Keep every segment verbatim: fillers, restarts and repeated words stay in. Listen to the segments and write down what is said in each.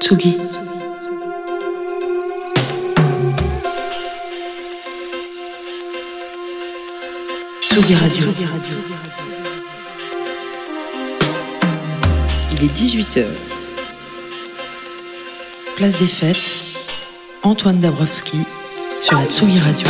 Tsugi. Tsugi Radio. Il est dix-huit heures. Place des Fêtes, Antoine Dabrowski sur la Tsugi Radio.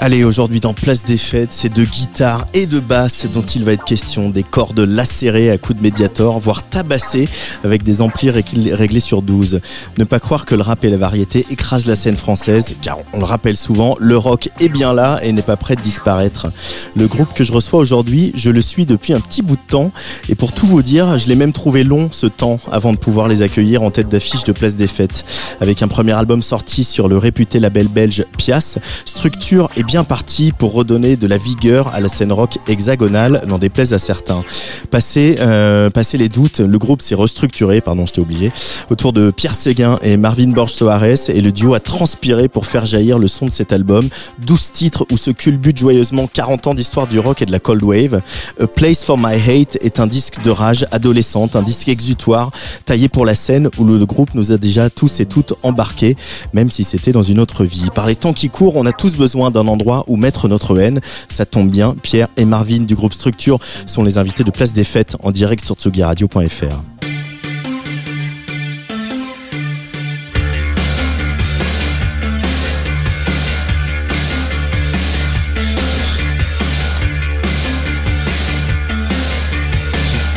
Allez, aujourd'hui dans Place des Fêtes, c'est de guitare et de basse dont il va être question, des cordes lacérées à coups de médiator, voire tabassées avec des amplis réglés sur douze. Ne pas croire que le rap et la variété écrasent la scène française, car on le rappelle souvent, le rock est bien là et n'est pas prêt de disparaître. Le groupe que je reçois aujourd'hui, je le suis depuis un petit bout de temps, et pour tout vous dire, je l'ai même trouvé long ce temps avant de pouvoir les accueillir en tête d'affiche de Place des Fêtes. Avec un premier album sorti sur le réputé label belge Pias, Structure et bien parti pour redonner de la vigueur à la scène rock hexagonale, n'en déplaise à certains. Passé, euh, passé les doutes, le groupe s'est restructuré, pardon, j'étais obligé, autour de Pierre Séguin et Marvin Borges Soares, et le duo a transpiré pour faire jaillir le son de cet album. douze titres où se culbutent joyeusement quarante ans d'histoire du rock et de la cold wave. A Place for My Hate est un disque de rage adolescente, un disque exutoire, taillé pour la scène où le groupe nous a déjà tous et toutes embarqués, même si c'était dans une autre vie. Par les temps qui courent, on a tous besoin d'un endroit endroit où mettre notre haine. Ça tombe bien, Pierre et Marvin du groupe Structure sont les invités de Place des Fêtes en direct sur tsugi radio point f r.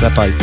Là, pareil. No!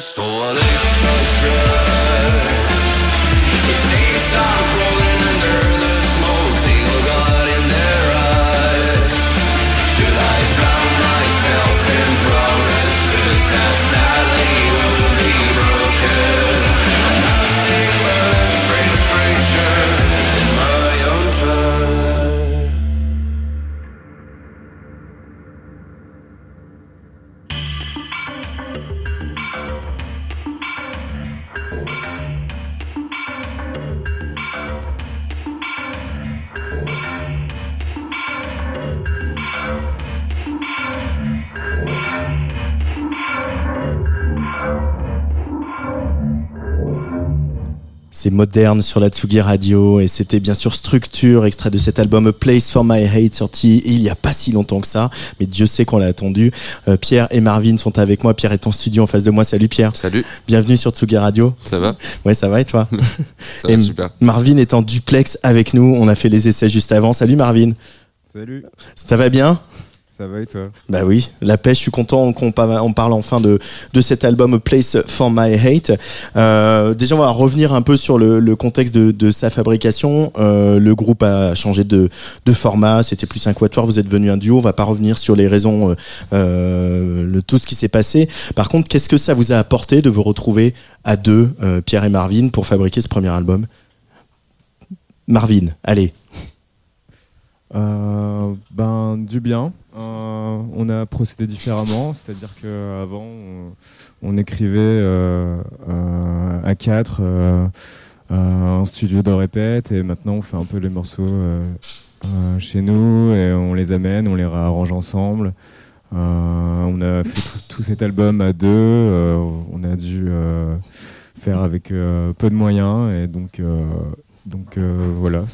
dress or an extra dress. It seems I'm crawling under the smoke, they all got in their eyes. Should I drown myself in promises that sadly will be broken? Nothing but a strange creature in my own time. C'est moderne sur la Tsugi Radio et c'était bien sûr Structure, extrait de cet album A Place for My Hate, sorti il y a pas si longtemps que ça, mais Dieu sait qu'on l'a attendu. Euh, Pierre et Marvin sont avec moi. Pierre est en studio en face de moi. Salut Pierre. Salut. Bienvenue sur Tsugi Radio. Ça va ? Ouais, ça va et toi ? Ça va, et super. Marvin est en duplex avec nous. On a fait les essais juste avant. Salut Marvin. Salut. Ça va bien ? Ça va et toi ? Bah oui, la pêche, je suis content qu'on parle enfin de, de cet album A Place for My Hate. Euh, déjà, on va revenir un peu sur le, le contexte de, de sa fabrication. Euh, le groupe a changé de, de format, c'était plus un quatuor, vous êtes devenu un duo. On va pas revenir sur les raisons, euh, le, tout ce qui s'est passé. Par contre, qu'est-ce que ça vous a apporté de vous retrouver à deux, euh, Pierre et Marvin, pour fabriquer ce premier album ? Marvin, allez. Euh, ben, du bien. Euh, on a procédé différemment, c'est-à-dire qu'avant on, on écrivait euh, euh, à quatre euh, euh, en studio de répète et maintenant on fait un peu les morceaux euh, euh, chez nous et on les amène, on les réarrange ensemble. Euh, on a fait tout, tout cet album à deux, euh, on a dû euh, faire avec euh, peu de moyens et donc, euh, donc euh, voilà.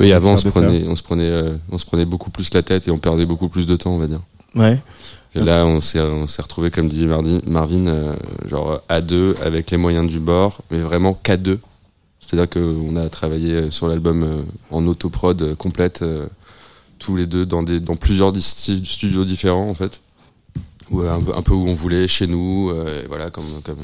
Oui, avant on se prenait, on se prenait, euh, on se prenait beaucoup plus la tête et on perdait beaucoup plus de temps, on va dire. Ouais. Et là, on s'est, on s'est retrouvé, comme disait Marvin, Marvin, euh, genre à deux avec les moyens du bord, mais vraiment qu'à deux. C'est-à-dire qu'on a travaillé sur l'album euh, en autoprod euh, complète, euh, tous les deux dans des, dans plusieurs sti- studios différents en fait, où, un, un peu où on voulait, chez nous, euh, voilà, comme, comme.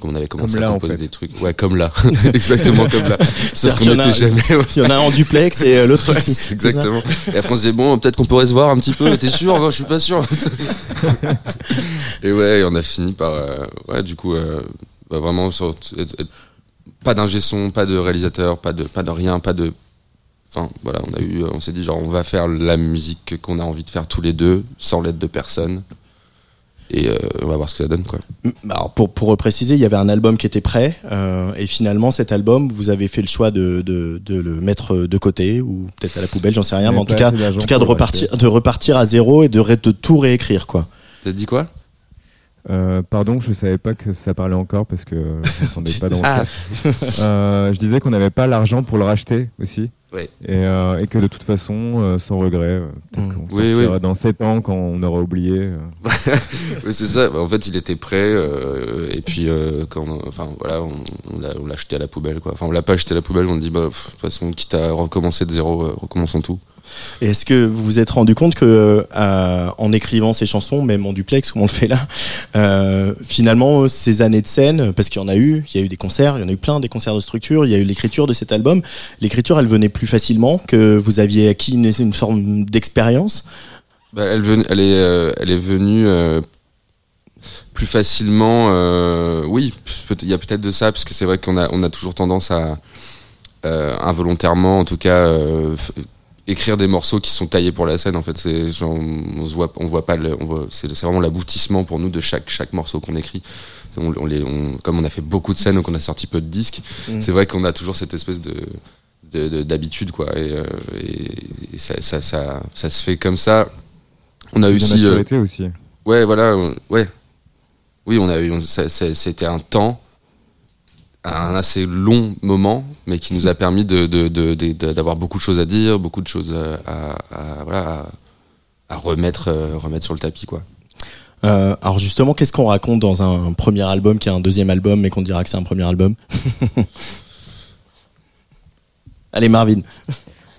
Comme on avait commencé comme à composer en fait. Des trucs. Ouais, comme là. Exactement comme là. Sauf qu'on n'était jamais. Il y en a un en duplex et l'autre ouais, aussi. Exactement. Et après on se disait, bon, peut-être qu'on pourrait se voir un petit peu. T'es sûr ? Je suis pas sûr. Et ouais, et on a fini par. Euh, ouais, du coup, euh, bah vraiment, sur, être, être, pas d'ingé son, pas de réalisateur, pas de, pas de rien, pas de. Enfin, voilà, on, a eu, on s'est dit, genre, on va faire la musique qu'on a envie de faire tous les deux, sans l'aide de personne. Et euh, on va voir ce que ça donne quoi. Alors pour pour préciser, il y avait un album qui était prêt euh, et finalement cet album, vous avez fait le choix de de de le mettre de côté ou peut-être à la poubelle, j'en sais rien, mais, mais en tout cas, en tout cas de repartir rester. de repartir à zéro et de de tout réécrire quoi. T'as dit quoi ? Euh, pardon, je savais pas que ça parlait encore parce que je m'entendais pas dans le ah. classe. Euh, je disais qu'on n'avait pas l'argent pour le racheter aussi. Ouais. Et, euh, et que de toute façon, euh, sans regret, peut-être mmh. qu'on oui, oui. dans sept ans quand on aura oublié. Euh. Oui, c'est ça. En fait, il était prêt euh, et puis euh, quand, on, enfin voilà, on, on, l'a, on l'a jeté à la poubelle quoi. Enfin, on l'a pas jeté à la poubelle. On dit bah de toute façon, quitte à recommencer de zéro, euh, recommençons tout. Et est-ce que vous vous êtes rendu compte que euh, en écrivant ces chansons, même en duplex comme on le fait là, euh, finalement ces années de scène, parce qu'il y en a eu, il y a eu des concerts, il y en a eu plein, des concerts de Structure, il y a eu l'écriture de cet album, l'écriture elle venait plus facilement, que vous aviez acquis une, une forme d'expérience ? Bah, elle, ven, elle, est, euh, elle est venue euh, plus facilement, euh, oui, il y a peut-être de ça, parce que c'est vrai qu'on a, on a toujours tendance à euh, involontairement en tout cas... Euh, écrire des morceaux qui sont taillés pour la scène en fait, c'est genre, on se voit on voit pas le, on voit, c'est, c'est vraiment l'aboutissement pour nous de chaque chaque morceau qu'on écrit. On, on les on, comme on a fait beaucoup de scènes donc on a sorti peu de disques, mmh. c'est vrai qu'on a toujours cette espèce de, de, de d'habitude quoi et, euh, et, et ça, ça ça ça se fait comme ça. On a eu aussi, euh, aussi ouais voilà ouais oui on a eu on, ça, ça, c'était un temps un assez long moment, mais qui nous a permis de, de, de, de, de d'avoir beaucoup de choses à dire, beaucoup de choses à, à, à voilà à, à remettre euh, remettre sur le tapis quoi. Euh, alors justement, qu'est-ce qu'on raconte dans un premier album qui est un deuxième album, mais qu'on dira que c'est un premier album ? Allez Marvin.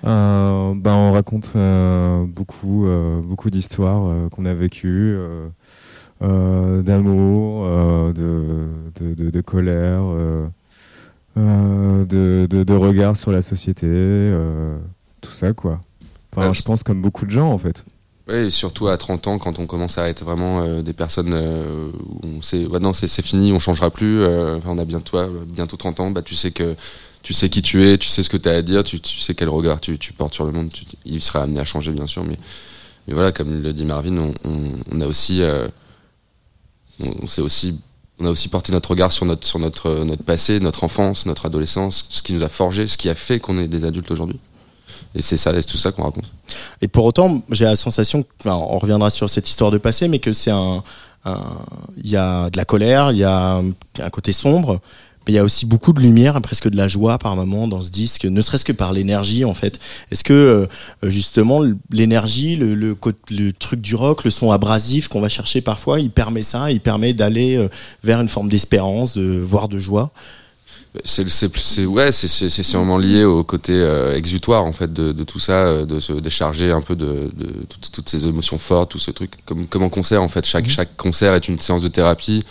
Euh, ben on raconte euh, beaucoup euh, beaucoup d'histoires euh, qu'on a vécues. Euh, euh, d'amour, euh, de, de, de, de colère, euh, euh, de, de, de regard sur la société, euh, tout ça quoi. Enfin, ah, je pense comme beaucoup de gens en fait. Oui, surtout à trente ans, quand on commence à être vraiment euh, des personnes euh, où on sait, bah non, c'est, c'est fini, on changera plus, euh, on a bientôt, bientôt trente ans, bah, tu sais que tu sais qui tu es, tu sais ce que tu as à dire, tu, tu sais quel regard tu, tu portes sur le monde, tu, il sera amené à changer bien sûr, mais, mais voilà, comme le dit Marvin, on, on, on a aussi, euh, on, on, s'est aussi, on a aussi porté notre regard sur, notre, sur notre, notre passé, notre enfance, notre adolescence, ce qui nous a forgé, ce qui a fait qu'on est des adultes aujourd'hui. Et c'est ça, c'est tout ça qu'on raconte. Et pour autant, j'ai la sensation, alors on reviendra sur cette histoire de passé, mais que c'est un, il y a de la colère, il y a un côté sombre, mais il y a aussi beaucoup de lumière, presque de la joie par moment dans ce disque, ne serait-ce que par l'énergie en fait. Est-ce que justement l'énergie, le, le, le truc du rock, le son abrasif qu'on va chercher parfois, il permet ça, il permet d'aller vers une forme d'espérance, de, voire de joie? C'est, c'est, c'est, ouais, c'est, c'est, c'est sûrement lié au côté euh, exutoire en fait, de, de tout ça, de se décharger un peu de, de, de toutes, toutes ces émotions fortes, tout ce truc, comme, comme en concert en fait, chaque, chaque concert est une séance de thérapie,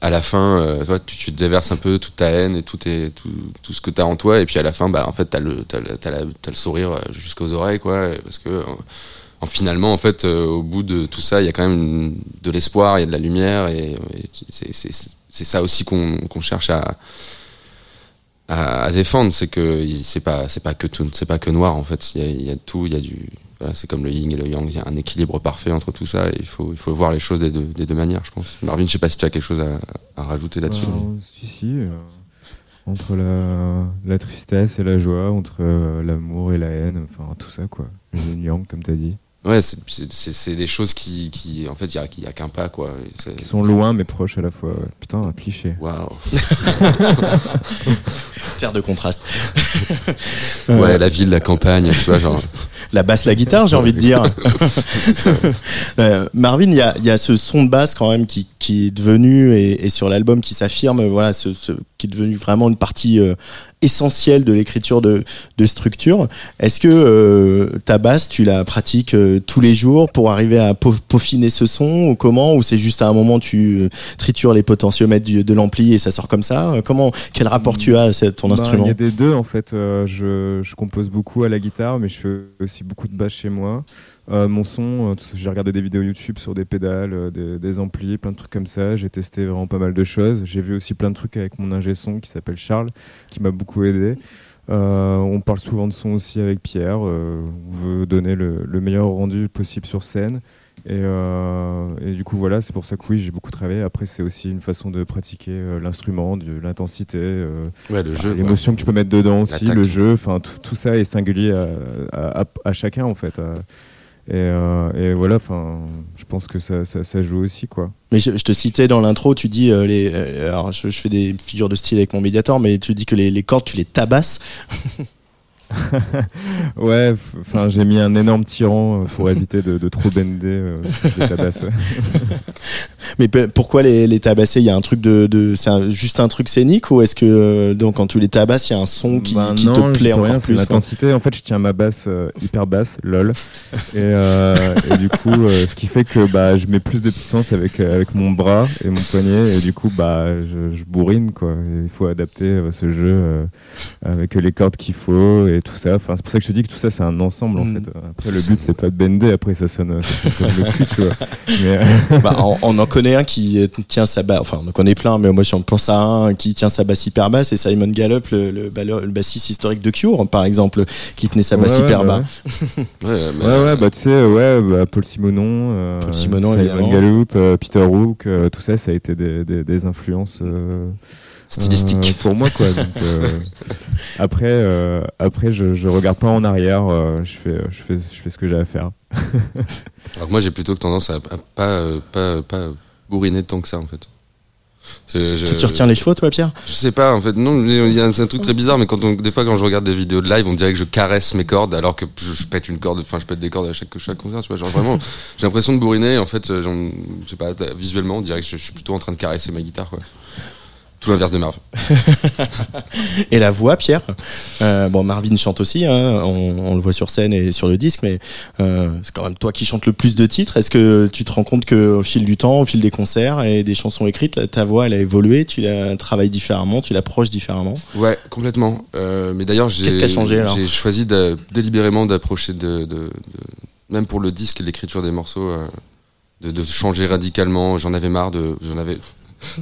à la fin euh, toi, tu, tu déverses un peu toute ta haine et tout, tes, tout, tout ce que t'as en toi, et puis à la fin bah, en fait, t'as, le, t'as, la, t'as, la, t'as le sourire jusqu'aux oreilles quoi, parce que en, finalement en fait, euh, au bout de tout ça il y a quand même une, de l'espoir, il y a de la lumière, et, et c'est, c'est, c'est, c'est ça aussi qu'on, qu'on cherche à à défendre, c'est que c'est pas c'est pas que tout, c'est pas que noir en fait, il y a, il y a tout, il y a du voilà, c'est comme le yin et le yang, il y a un équilibre parfait entre tout ça, et il faut il faut voir les choses des deux des deux manières, je pense. Marvin, je sais pas si tu as quelque chose à, à rajouter là-dessus. Alors, mais... Si si, euh, entre la la tristesse et la joie, entre euh, l'amour et la haine, enfin tout ça quoi, yin yang comme t'as dit. Ouais, c'est c'est c'est des choses qui qui en fait il y a il y a qu'un pas quoi. C'est... Qui sont loin mais proches à la fois. Ouais. Putain, un cliché. Waouh. Terre de contraste. Ouais, la ville, la campagne, tu vois genre. La basse, la guitare, j'ai envie de dire. C'est ça. Euh, Marvin, il y a il y a ce son de basse quand même qui qui est devenu et, et sur l'album qui s'affirme, voilà, ce, ce qui est devenu vraiment une partie euh, essentiel de l'écriture de, de structure. Est-ce que euh, ta basse, tu la pratiques euh, tous les jours pour arriver à peau- peaufiner ce son, ou comment, ou c'est juste à un moment tu euh, tritures les potentiomètres du, de l'ampli et ça sort comme ça? Comment, quel rapport tu as à cette, ton bah, instrument? Il y a des deux en fait. Euh, je, je compose beaucoup à la guitare, mais je fais aussi beaucoup de basse chez moi. Euh, mon son, euh, j'ai regardé des vidéos YouTube sur des pédales, euh, des, des amplis, plein de trucs comme ça. J'ai testé vraiment pas mal de choses. J'ai vu aussi plein de trucs avec mon ingé son qui s'appelle Charles, qui m'a beaucoup aidé. Euh, on parle souvent de son aussi avec Pierre. Euh, on veut donner le, le meilleur rendu possible sur scène. Et, euh, et du coup, voilà, c'est pour ça que oui, j'ai beaucoup travaillé. Après, c'est aussi une façon de pratiquer euh, l'instrument, de l'intensité, euh, ouais, le jeu, l'émotion ouais. que tu peux mettre dedans aussi, l'attaque. Le jeu. Enfin, tout, tout ça est singulier à, à, à, à chacun en fait. À, Et, euh, et voilà, enfin, je pense que ça, ça, ça joue aussi, quoi. Mais je, je te citais dans l'intro, tu dis, euh, les, euh, alors je, je fais des figures de style avec mon médiator, mais tu dis que les, les cordes, tu les tabasses. Ouais, enfin, j'ai mis un énorme tyran pour éviter de, de trop bender, euh, je les tabasse. Mais p- pourquoi les, les tabasser? Il y a un truc de, de c'est un, juste un truc scénique, ou est-ce que euh, donc quand tu les tabasses, il y a un son qui, bah qui non, te plaît encore rien, plus? C'est l'intensité. En fait, je tiens ma basse euh, hyper basse, lol. Et, euh, et du coup, euh, ce qui fait que bah je mets plus de puissance avec avec mon bras et mon poignet, et du coup bah je, je bourrine quoi. Et il faut adapter euh, ce jeu euh, avec les cordes qu'il faut. Et tout ça, enfin, c'est pour ça que je te dis que tout ça c'est un ensemble en mmh. fait. Après le but c'est pas de bender, après ça sonne, ça sonne le cul tu vois. Mais euh... bah, on, on en connaît un qui tient sa basse, enfin on en connaît plein, mais moi je pense à un qui tient sa basse hyper basse, c'est Simon Gallup, le, le, le bassiste historique de Cure par exemple, qui tenait sa basse ouais, hyper ouais, bas. Ouais ouais, mais... ouais ouais bah tu sais ouais bah, Paul Simonon, euh, Paul Simonon Simon évidemment. Gallup, euh, Peter Hook, euh, tout ça ça a été des, des, des influences. Euh... stylistique euh, pour moi quoi. Donc, euh, après euh, après je je regarde pas en arrière, euh, je fais je fais je fais ce que j'ai à faire. Alors moi j'ai plutôt tendance à, à pas euh, pas pas bourriner tant que ça en fait. Je, je, tu retiens les chevaux toi Pierre? Je sais pas en fait, non, il y a un, c'est un truc très bizarre, mais quand on, des fois quand je regarde des vidéos de live, on dirait que je caresse mes cordes alors que je, je pète une corde, enfin je pète des cordes à chaque chaque concert, tu vois, genre vraiment j'ai l'impression de bourriner en fait, genre, je sais pas, visuellement on dirait que je, je suis plutôt en train de caresser ma guitare quoi. Tout l'inverse de Marv. Et la voix, Pierre. Euh, bon, Marvin chante aussi, hein, on, on le voit sur scène et sur le disque, mais euh, c'est quand même toi qui chantes le plus de titres. Est-ce que tu te rends compte qu'au fil du temps, au fil des concerts et des chansons écrites, ta voix, elle a évolué, tu la travailles différemment, tu l'approches différemment? Ouais, complètement. Euh, mais d'ailleurs, j'ai, Qu'est-ce qui a changé, alors j'ai choisi de, délibérément d'approcher, de, de, de, même pour le disque et l'écriture des morceaux, euh, de, de changer radicalement. J'en avais marre de... J'en avais...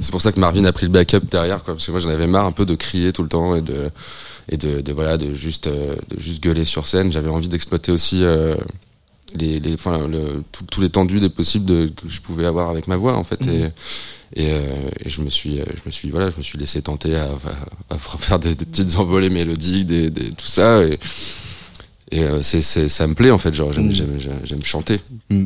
C'est pour ça que Marvin a pris le backup derrière, quoi, parce que moi j'en avais marre un peu de crier tout le temps et de et de, de voilà de juste de juste gueuler sur scène. J'avais envie d'exploiter aussi euh, les les enfin le, tout, tout l'étendue des possibles de, que je pouvais avoir avec ma voix en fait. Et et, euh, et je me suis je me suis voilà je me suis laissé tenter à, à, à faire des, des petites envolées mélodiques, des, des tout ça et et euh, c'est, c'est ça me plaît en fait, genre j'aime j'aime, j'aime, j'aime chanter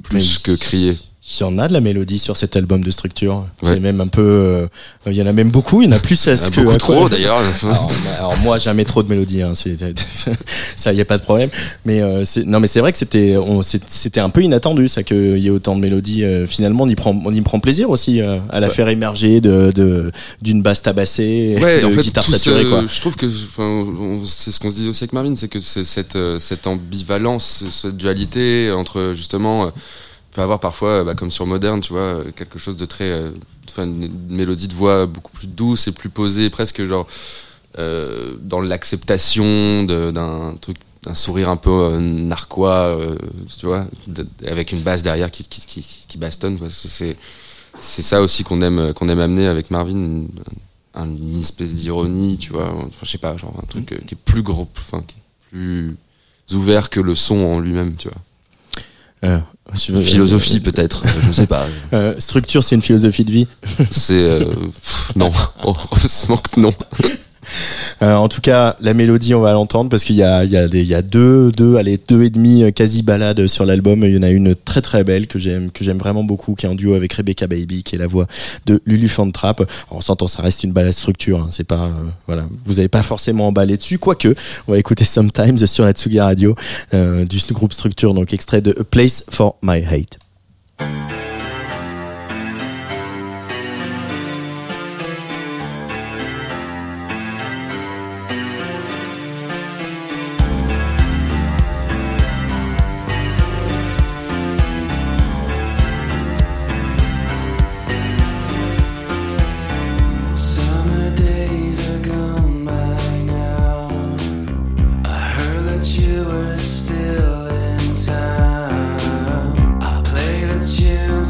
plus que crier. Il y en a de la mélodie sur cet album de Structure. Ouais. C'est même un peu, euh, il y en a même beaucoup. Il y en a plus à ce que beaucoup trop d'ailleurs. Alors, alors moi jamais trop de mélodie, hein. C'est, ça, il y a pas de problème. Mais euh, c'est, non, mais c'est vrai que c'était, on, c'est, c'était un peu inattendu ça qu'il y ait autant de mélodies. Euh, finalement, on y prend, on y prend plaisir aussi euh, à la ouais. faire émerger de, de d'une basse tabassée, ouais, de en fait, guitare saturée. Quoi. Je trouve que, enfin, c'est ce qu'on se dit aussi avec Marvin, c'est que c'est cette cette ambivalence, cette dualité entre justement. Peut avoir parfois, bah, comme sur Moderne, tu vois, quelque chose de très, enfin, euh, une mélodie de voix beaucoup plus douce et plus posée, presque genre euh, dans l'acceptation de, d'un truc, d'un sourire un peu euh, narquois, euh, tu vois, de, avec une basse derrière qui qui qui, qui bastonne. Parce que c'est c'est ça aussi qu'on aime qu'on aime amener avec Marvin, une, une espèce d'ironie, tu vois. Enfin, je sais pas, genre un truc euh, qui est plus gros, enfin plus ouvert que le son en lui-même, tu vois. Euh, veux, philosophie euh, peut-être, je ne sais pas. Euh, structure, c'est une philosophie de vie. C'est euh, pff, non, heureusement que non. Euh, en tout cas, la mélodie, on va l'entendre parce qu'il y a, il y a, des, il y a deux, deux, allez, deux et demi quasi balades sur l'album. Il y en a une très très belle que j'aime, que j'aime vraiment beaucoup, qui est en duo avec Rebecca Baby, qui est la voix de Lulu Fentrap. On s'entend, ça reste une balade Structure. Hein, c'est pas, euh, voilà, vous n'avez pas forcément emballé dessus, quoique. On va écouter Sometimes sur la Tsugi Radio euh, du groupe Structure, donc extrait de A Place for My Hate. You were still in time. I played at you.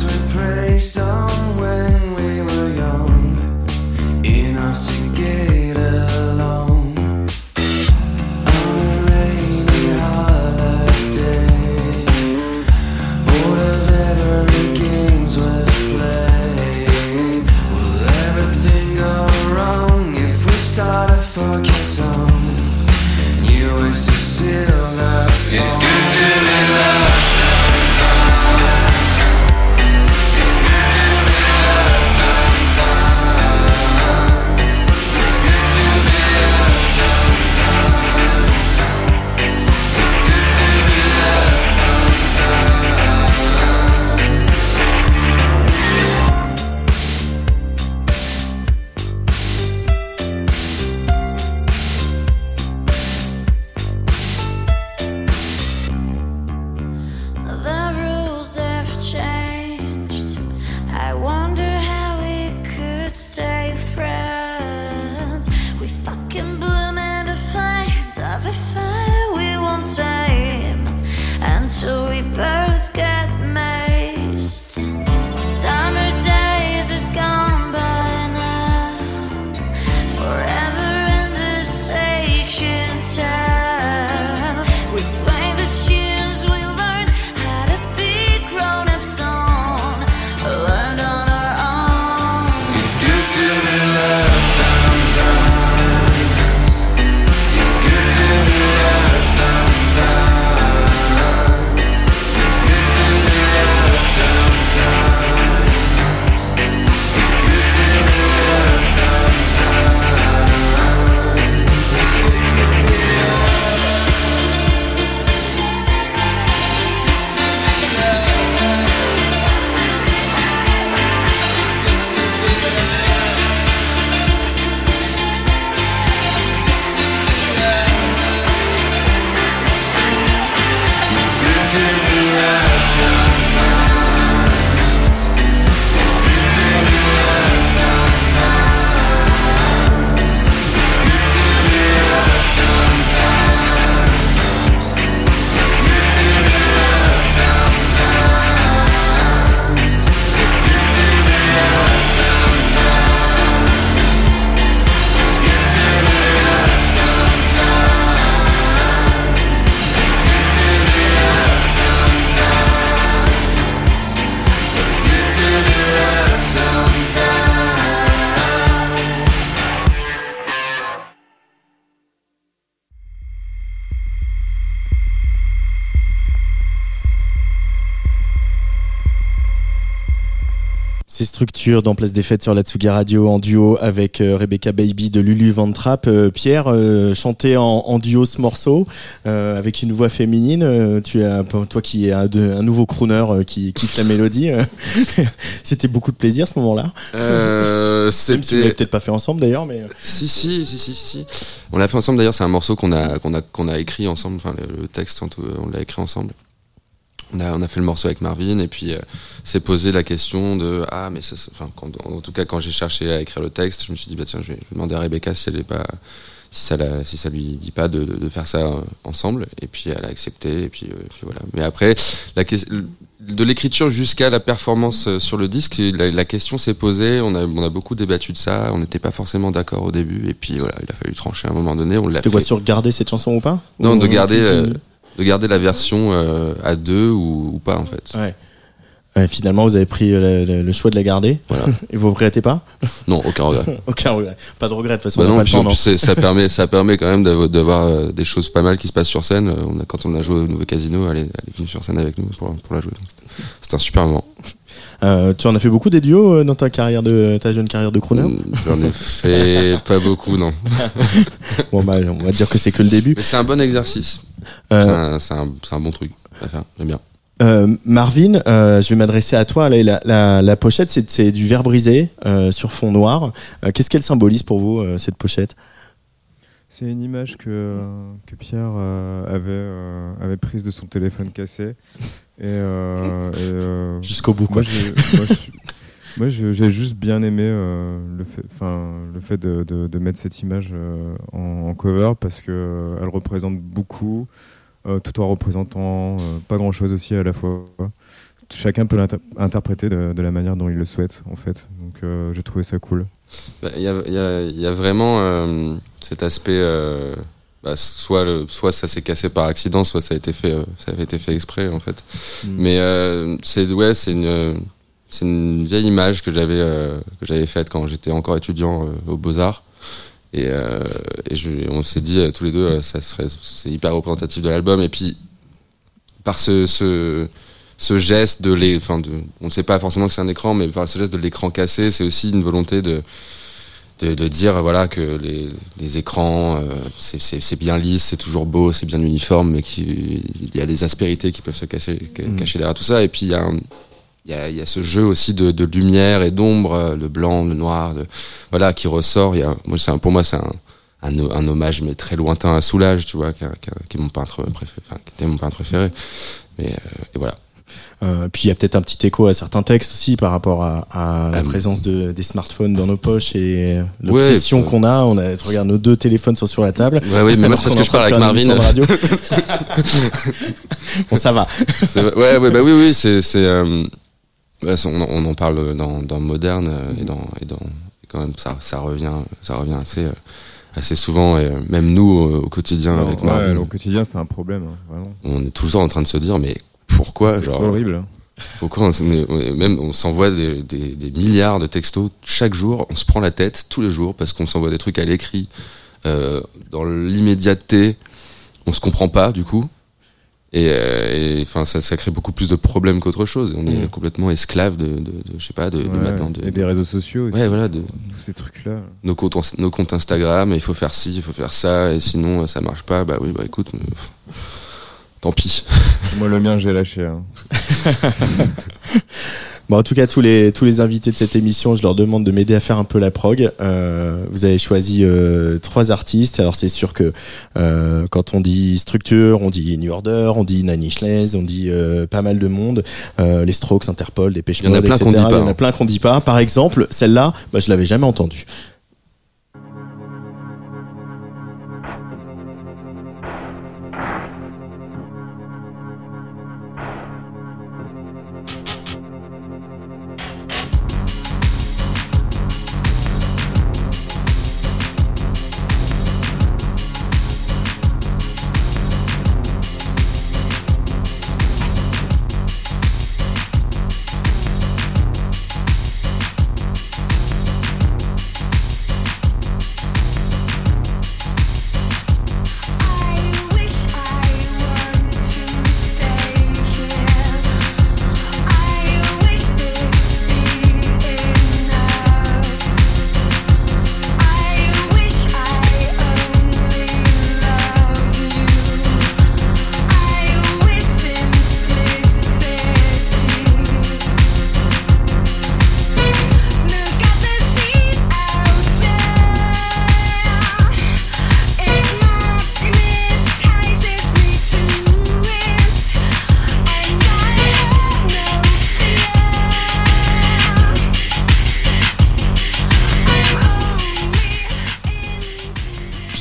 Ces structures dans Place des Fêtes sur la Tsugi Radio en duo avec euh, Rebecca Baby de Lulu Van Trapp. Euh, Pierre, euh, chanter en, en duo ce morceau euh, avec une voix féminine, euh, tu as, toi qui es un, un nouveau crooner euh, qui kiffe la mélodie, euh, c'était beaucoup de plaisir ce moment-là. Euh, c'était... Même si vous l'avez peut-être pas fait ensemble d'ailleurs, mais si si si si si. On l'a fait ensemble d'ailleurs. C'est un morceau qu'on a qu'on a qu'on a écrit ensemble. Enfin le, le texte, on l'a écrit ensemble. On a, on a fait le morceau avec Marvin et puis euh, s'est posé la question de ah mais ça, enfin quand, en tout cas quand j'ai cherché à écrire le texte, je me suis dit bah tiens je vais demander à Rebecca si elle est pas si ça la, si ça lui dit pas de, de, de faire ça ensemble et puis elle a accepté et puis, euh, et puis voilà. Mais après la de l'écriture jusqu'à la performance sur le disque, la, la question s'est posée, on a on a beaucoup débattu de ça, on n'était pas forcément d'accord au début et puis voilà il a fallu trancher à un moment donné. On l'a. Tu vois sur garder cette chanson ou pas ? Non, ou de garder. Euh, de garder la version euh, à deux ou, ou pas en fait. Ouais. Ouais, finalement vous avez pris le, le, le choix de la garder. Voilà. Et vous regrettez pas ? Non, aucun regret. aucun regret. Pas de regret de toute façon. Bah on non, a pas puis, le temps, non. C'est, ça permet, ça permet quand même d'avoir, d'avoir des choses pas mal qui se passent sur scène. On a, quand on a joué au Nouveau Casino, elle est, elle est venue sur scène avec nous pour, pour la jouer. Donc c'est un super moment. Euh, tu en as fait beaucoup des duos euh, dans ta carrière de ta jeune carrière de crooner ? J'en ai fait pas beaucoup non. Bon bah on va dire que c'est que le début. Mais c'est un bon exercice. Euh... C'est, un, c'est, un, c'est un bon truc à faire, j'aime bien. Euh, Marvin, euh, je vais m'adresser à toi. La, la, la pochette, c'est, c'est du verre brisé euh, sur fond noir. Euh, qu'est-ce qu'elle symbolise pour vous euh, cette pochette ? C'est une image que, euh, que Pierre euh, avait, euh, avait prise de son téléphone cassé. Et, euh, et, euh, jusqu'au bout, quoi. Moi, j'ai, moi, je, moi je, j'ai juste bien aimé euh, le fait, le fait de, de, de mettre cette image euh, en, en cover parce qu'elle euh, représente beaucoup. Euh, tout en représentant euh, pas grand chose aussi à la fois. Chacun peut l'interpréter de, de la manière dont il le souhaite en fait. Donc euh, j'ai trouvé ça cool. Bah, y a, y a, y a vraiment euh, cet aspect euh, bah, soit, le, soit ça s'est cassé par accident, soit ça a été fait, euh, ça avait été fait exprès en fait. Mmh. Mais euh, c'est, ouais, c'est, une, c'est une vieille image que j'avais, euh, que j'avais faite quand j'étais encore étudiant euh, aux Beaux-Arts. Et, euh, et je, on s'est dit euh, tous les deux, euh, ça serait, c'est hyper représentatif de l'album. Et puis par ce, ce, ce geste de, l'é- enfin, de, on ne sait pas forcément que c'est un écran, mais par ce geste de l'écran cassé, c'est aussi une volonté de, de, de dire voilà que les, les écrans, euh, c'est, c'est, c'est bien lisse, c'est toujours beau, c'est bien uniforme, mais qu'il y a des aspérités qui peuvent se cacher, mmh. cacher derrière tout ça. Et puis il y a un, Il y a, y a ce jeu aussi de, de lumière et d'ombre, le blanc, le noir, de, voilà, qui ressort. Y a, moi, c'est un, pour moi, c'est un, un, un hommage mais très lointain à Soulage, tu vois, qui, qui, qui est mon peintre préféré, enfin, qui était mon peintre préféré. Mais euh, et voilà. Euh, puis il y a peut-être un petit écho à certains textes aussi par rapport à, à ah, la présence de, des smartphones dans nos poches et l'obsession ouais, qu'on a. On a, regarde, nos deux téléphones sont sur la table. Ouais, oui, mais moi c'est parce que je parle avec Marvin. Radio. Bon, ça va. C'est, ouais, ouais, bah oui, oui, c'est. c'est euh, on en parle dans, dans Moderne et dans, et dans et quand même ça, ça revient ça revient assez assez souvent et même nous au, au quotidien alors, avec Marvin. Ouais, au quotidien c'est un problème hein, vraiment. On est toujours en train de se dire mais pourquoi c'est genre horrible. Pourquoi on, on, même on s'envoie des, des, des milliards de textos chaque jour, on se prend la tête tous les jours parce qu'on s'envoie des trucs à l'écrit euh, dans l'immédiateté, on se comprend pas du coup. Et enfin, ça, ça crée beaucoup plus de problèmes qu'autre chose. On est mmh. complètement esclave de, de, de, je sais pas, de, ouais, de maintenant. De, et des réseaux sociaux. Aussi, ouais, voilà, de, tous ces trucs-là. Nos comptes, nos comptes Instagram. Il faut faire ci, il faut faire ça, et sinon ça marche pas. Bah oui, bah écoute, mais, pff, tant pis. Moi, le mien, j'ai lâché. Hein. Bon, en tout cas, tous les tous les invités de cette émission, je leur demande de m'aider à faire un peu la prog. Euh, vous avez choisi euh, trois artistes. Alors c'est sûr que euh, quand on dit structure, on dit New Order, on dit Nine Inch Nails, on dit euh, pas mal de monde. Euh, les Strokes, Interpol, Dépêche Mode, et cetera. Il y en a plein qu'on dit pas. Il y en a plein qu'on dit pas. Par exemple, celle-là, bah, je l'avais jamais entendue.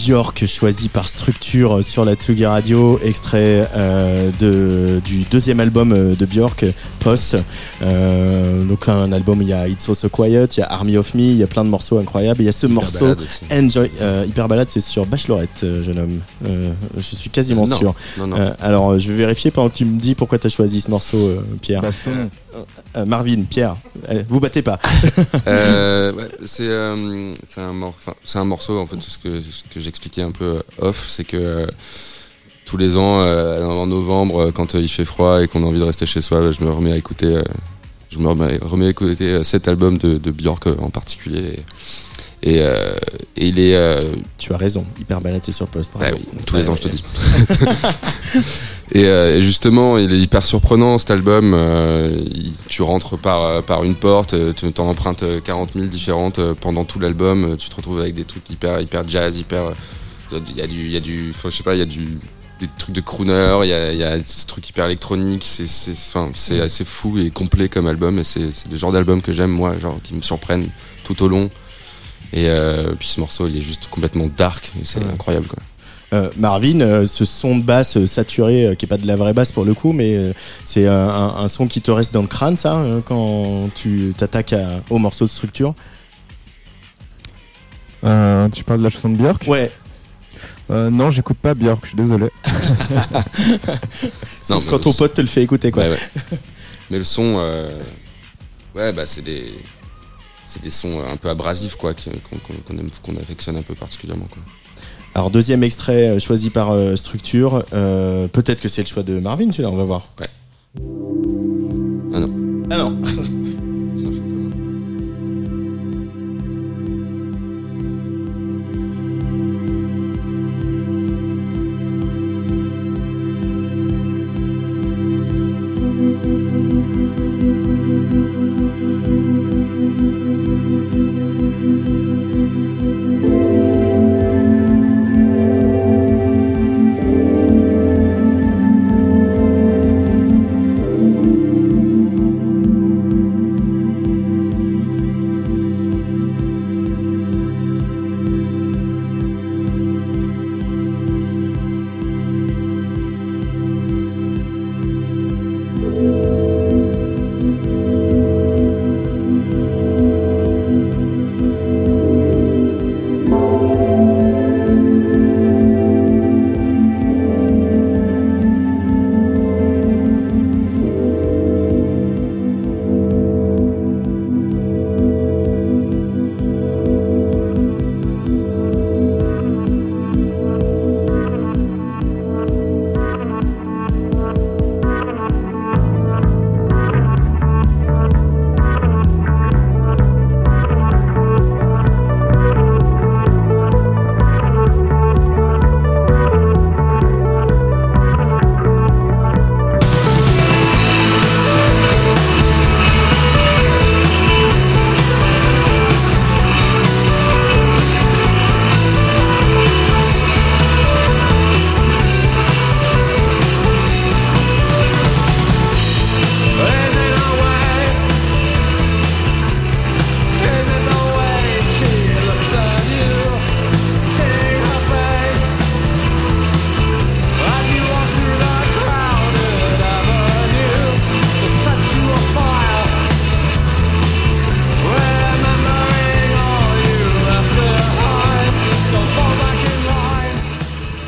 Björk choisi par Structure sur la Tsugi Radio, extrait euh, de, du deuxième album de Björk, P O S, euh, donc un album où il y a It's So So Quiet, il y a Army of Me, il y a plein de morceaux incroyables, il y a ce hyper morceau Enjoy, euh, hyper balade, c'est sur Bachelorette, jeune homme, euh, je suis quasiment non, sûr non, non. Euh, alors je vais vérifier pendant que tu me dis pourquoi tu as choisi ce morceau, euh, Pierre. Baston. Euh, Marvin, Pierre, allez, vous battez pas. euh, ouais, c'est, euh, c'est, un mor- c'est un morceau, en fait, ce que, ce que j'expliquais un peu off, c'est que euh, tous les ans, euh, en novembre, quand euh, il fait froid et qu'on a envie de rester chez soi, je me remets à écouter, euh, je me remets, remets à écouter cet album de, de Björk en particulier. Et, euh, et il est. Euh, tu as raison, hyper balade, c'est sur Post. Bah, oui, tous ouais, les ans, ouais, je te dis. Et, euh, et justement, il est hyper surprenant cet album. Euh, il, tu rentres par par une porte, tu t'en empruntes quarante mille différentes pendant tout l'album. Tu te retrouves avec des trucs hyper hyper jazz, hyper. Il y a du il y a du, je sais pas, il y a du des trucs de crooner. Il y a il y a ce truc hyper électronique. C'est c'est enfin c'est assez fou et complet comme album. Et c'est c'est le genre d'album que j'aime moi, genre qui me surprennent tout au long. Et euh, puis ce morceau, il est juste complètement dark. Et c'est ouais. incroyable quoi. Euh, Marvin, euh, ce son de basse euh, saturé, euh, qui est pas de la vraie basse pour le coup, mais euh, c'est euh, un, un son qui te reste dans le crâne, ça, euh, quand tu t'attaques à, au morceau de Structure. Euh, tu parles de la chanson de Björk ? Ouais. Euh, non, j'écoute pas Björk, je suis désolé. Sauf non, quand ton son... pote te le fait écouter, quoi. Ouais, ouais. Mais le son, euh... ouais, bah c'est des, c'est des sons un peu abrasifs, quoi, qu'on, qu'on aime, qu'on affectionne un peu particulièrement, quoi. Alors deuxième extrait choisi par euh, Structure, euh, peut-être que c'est le choix de Marvin celui-là, on va voir. Ouais. Ah non. Ah non. C'est un choix commun.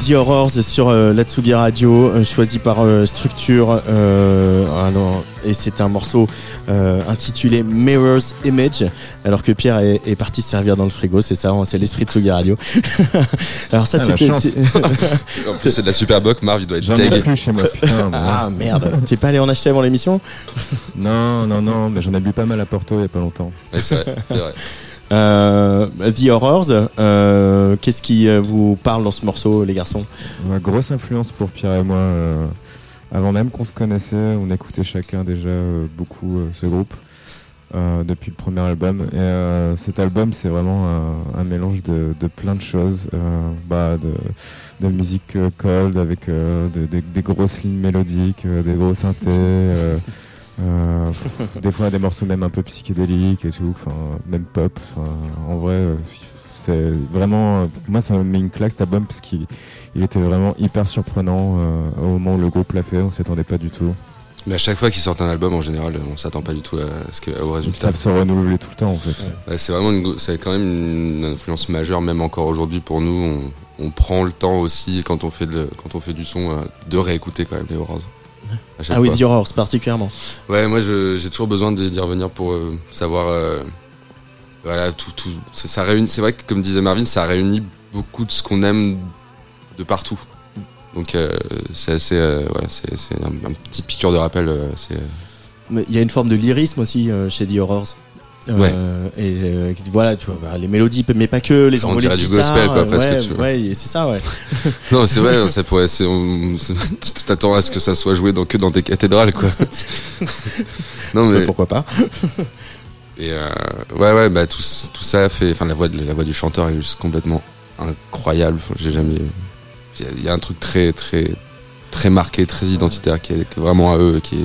The Horrors sur euh, la Tsugi Radio, euh, choisi par euh, Structure, euh, ah non, et c'est un morceau euh, intitulé Mirror's Image, alors que Pierre est, est parti se servir dans le frigo, c'est ça, c'est l'esprit de Tsugi Radio. Alors ça ah, c'était... C'est... en plus c'est de la Superboc, Marv il doit être j'en dégué. J'en ai plus chez moi, putain. Ah merde, t'es pas allé en acheter avant l'émission ? Non, non, non, mais j'en ai bu pas mal à Porto il y a pas longtemps. Mais c'est vrai, c'est vrai. Euh, The Horrors, euh, qu'est-ce qui vous parle dans ce morceau, les garçons ? Une grosse influence pour Pierre et moi. Euh, avant même qu'on se connaissait, on écoutait chacun déjà euh, beaucoup euh, ce groupe euh, depuis le premier album. Et euh, cet album, c'est vraiment euh, un mélange de, de plein de choses, euh, bah, de, de musique euh, cold avec euh, de, de, des grosses lignes mélodiques, euh, des gros synthés. Euh, Euh, des fois des morceaux même un peu psychédéliques et tout, enfin même pop, enfin en vrai c'est vraiment, moi ça m'a mis une claque cet album parce qu'il il était vraiment hyper surprenant euh, au moment où le groupe l'a fait, on s'attendait pas du tout. Mais à chaque fois qu'ils sortent un album, en général, on s'attend pas du tout à ce que, au résultat. Ils savent se renouveler tout le temps, en fait. Ouais. C'est vraiment, une, c'est quand même une influence majeure, même encore aujourd'hui pour nous. On, on prend le temps aussi quand on fait de, quand on fait du son de réécouter quand même les Horrors. Ah fois. Oui, The Horrors particulièrement. Ouais, moi je, j'ai toujours besoin d'y revenir pour euh, savoir. Euh, voilà, tout, tout. Ça, ça réunit. C'est vrai que comme disait Marvin, ça réunit beaucoup de ce qu'on aime de partout. Donc euh, c'est assez, euh, voilà, c'est, c'est un, un petite piqûre de rappel. Euh, c'est... Mais il y a une forme de lyrisme aussi euh, chez The Horrors. Euh, ouais. Et euh, voilà, tu vois, bah, les mélodies, mais pas que les envolées de guitare. Du gospel, quoi, presque. Ouais, tu vois. Ouais, c'est ça, ouais. Non, c'est vrai, ça pourrait. C'est, on, c'est, tu t'attends à ce que ça soit joué dans, que dans des cathédrales, quoi. Non mais pourquoi pas. Et euh, ouais, ouais, bah tout, tout ça fait. Enfin, la voix, la voix du chanteur est juste complètement incroyable. J'ai jamais. Il y a un truc très très très marqué, très identitaire qui est vraiment à eux, qui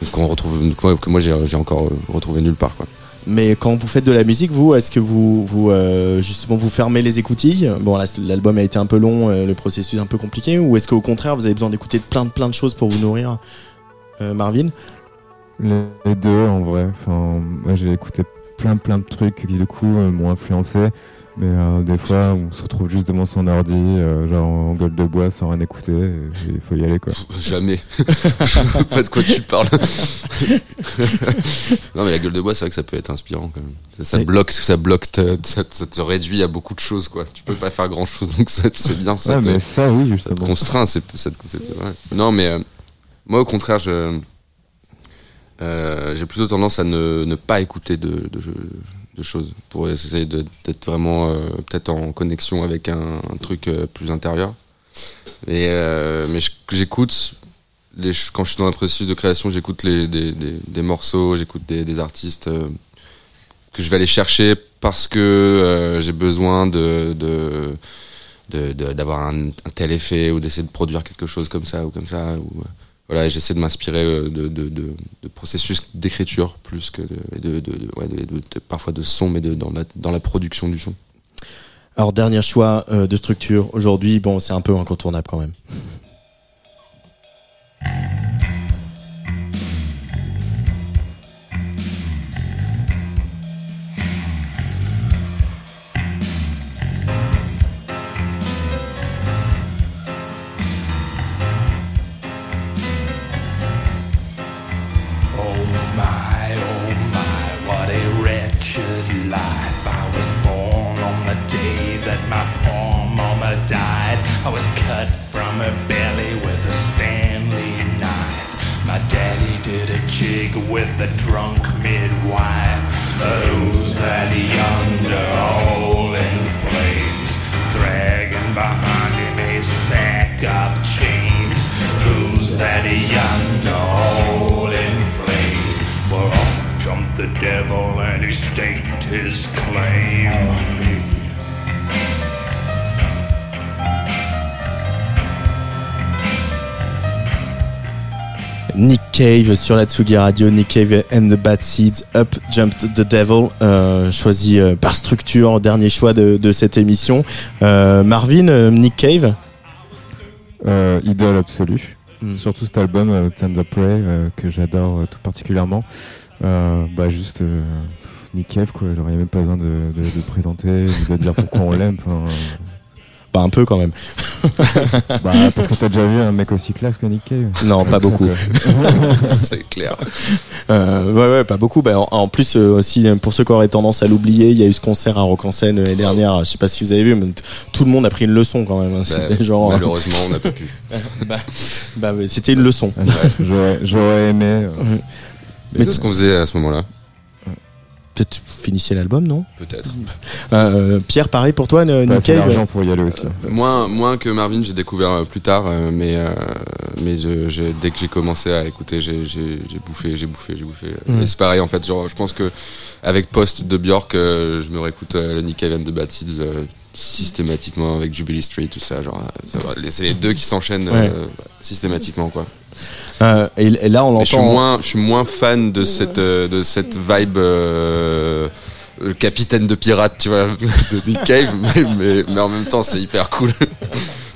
est... qu'on retrouve, que moi j'ai, j'ai encore retrouvé nulle part, quoi. Mais quand vous faites de la musique, vous, est-ce que vous, vous euh, justement vous fermez les écoutilles? Bon, là, l'album a été un peu long, euh, le processus un peu compliqué, ou est-ce qu'au contraire vous avez besoin d'écouter plein de plein de choses pour vous nourrir, euh, Marvin? Les deux en vrai. Enfin, moi j'ai écouté plein plein de trucs qui du coup m'ont influencé. Mais euh, des fois, on se retrouve juste devant son ordi, euh, genre en gueule de bois, sans rien écouter, il faut y aller, quoi. Jamais. Je vois pas de quoi tu parles. Non, mais la gueule de bois, c'est vrai que ça peut être inspirant, quand même. Ça, ça bloque, ça bloque, te, ça, ça te réduit à beaucoup de choses, quoi. Tu peux pas faire grand chose, donc ça, c'est bien, ça. Ouais, te, mais ça, oui, justement. Ça te contraint, c'est, ça te, c'est ouais. Non, mais euh, moi, au contraire, je, euh, j'ai plutôt tendance à ne, ne pas écouter de, de, de de choses pour essayer de, d'être vraiment euh, peut-être en connexion avec un, un truc euh, plus intérieur. Et, euh, mais je, j'écoute, les, quand je suis dans un processus de création, j'écoute les, des, des, des morceaux, j'écoute des, des artistes euh, que je vais aller chercher parce que euh, j'ai besoin de, de, de, de, d'avoir un, un tel effet ou d'essayer de produire quelque chose comme ça ou comme ça. Ou, euh, voilà, j'essaie de m'inspirer de, de, de, de processus d'écriture plus que de, de, de, de, ouais, de, de, de, parfois de son, mais de, dans, la, dans la production du son. Alors, dernier choix euh, de structure aujourd'hui, bon, c'est un peu incontournable quand même. Cave sur la Tsugi Radio, Nick Cave and the Bad Seeds, Up Jumped the Devil, euh, choisi euh, par structure, dernier choix de, de cette émission. Euh, Marvin, euh, Nick Cave, euh, idole absolue, mm. surtout cet album euh, Time to Pray euh, que j'adore euh, tout particulièrement. Euh, bah juste euh, Nick Cave, quoi, il n'y a même pas besoin de, de, de présenter, de dire pourquoi on l'aime. Euh... Bah un peu quand même. Bah, parce que t'as déjà vu un mec aussi classe que Nick Cave? Non, pas beaucoup. C'est clair. Euh, ouais, ouais, pas beaucoup. Bah, en, en plus, euh, aussi, pour ceux qui auraient tendance à l'oublier, il y a eu ce concert à Rock en Seine l'année dernière. Je sais pas si vous avez vu, mais t- tout le monde a pris une leçon quand même. Hein. Bah, genre, malheureusement, on n'a pas pu. bah, bah, c'était une leçon. Ouais, j'aurais, j'aurais aimé. Euh... Mais qu'est-ce qu'on faisait à ce moment-là? Peut-être finissez l'album, non? Peut-être. Euh, Pierre, pareil pour toi, Nick Cave. C'est l'argent pour y aller aussi. Euh, moins, moins que Marvin, j'ai découvert plus tard, mais, euh, mais je, je, dès que j'ai commencé à écouter, j'ai, j'ai, j'ai bouffé, j'ai bouffé, j'ai bouffé. Mmh. Et c'est pareil, en fait, genre, je pense qu'avec Post de Björk, je me réécoute euh, le Nick Cave and the Bad Seeds euh, systématiquement, avec Jubilee Street, tout ça. Genre, euh, c'est les deux qui s'enchaînent ouais. euh, systématiquement, quoi. Euh, et, et là, on l'entend. Je suis moins, je suis moins fan de cette, euh, de cette vibe euh, capitaine de pirates, tu vois, de Nick Cave, mais, mais, mais en même temps, c'est hyper cool.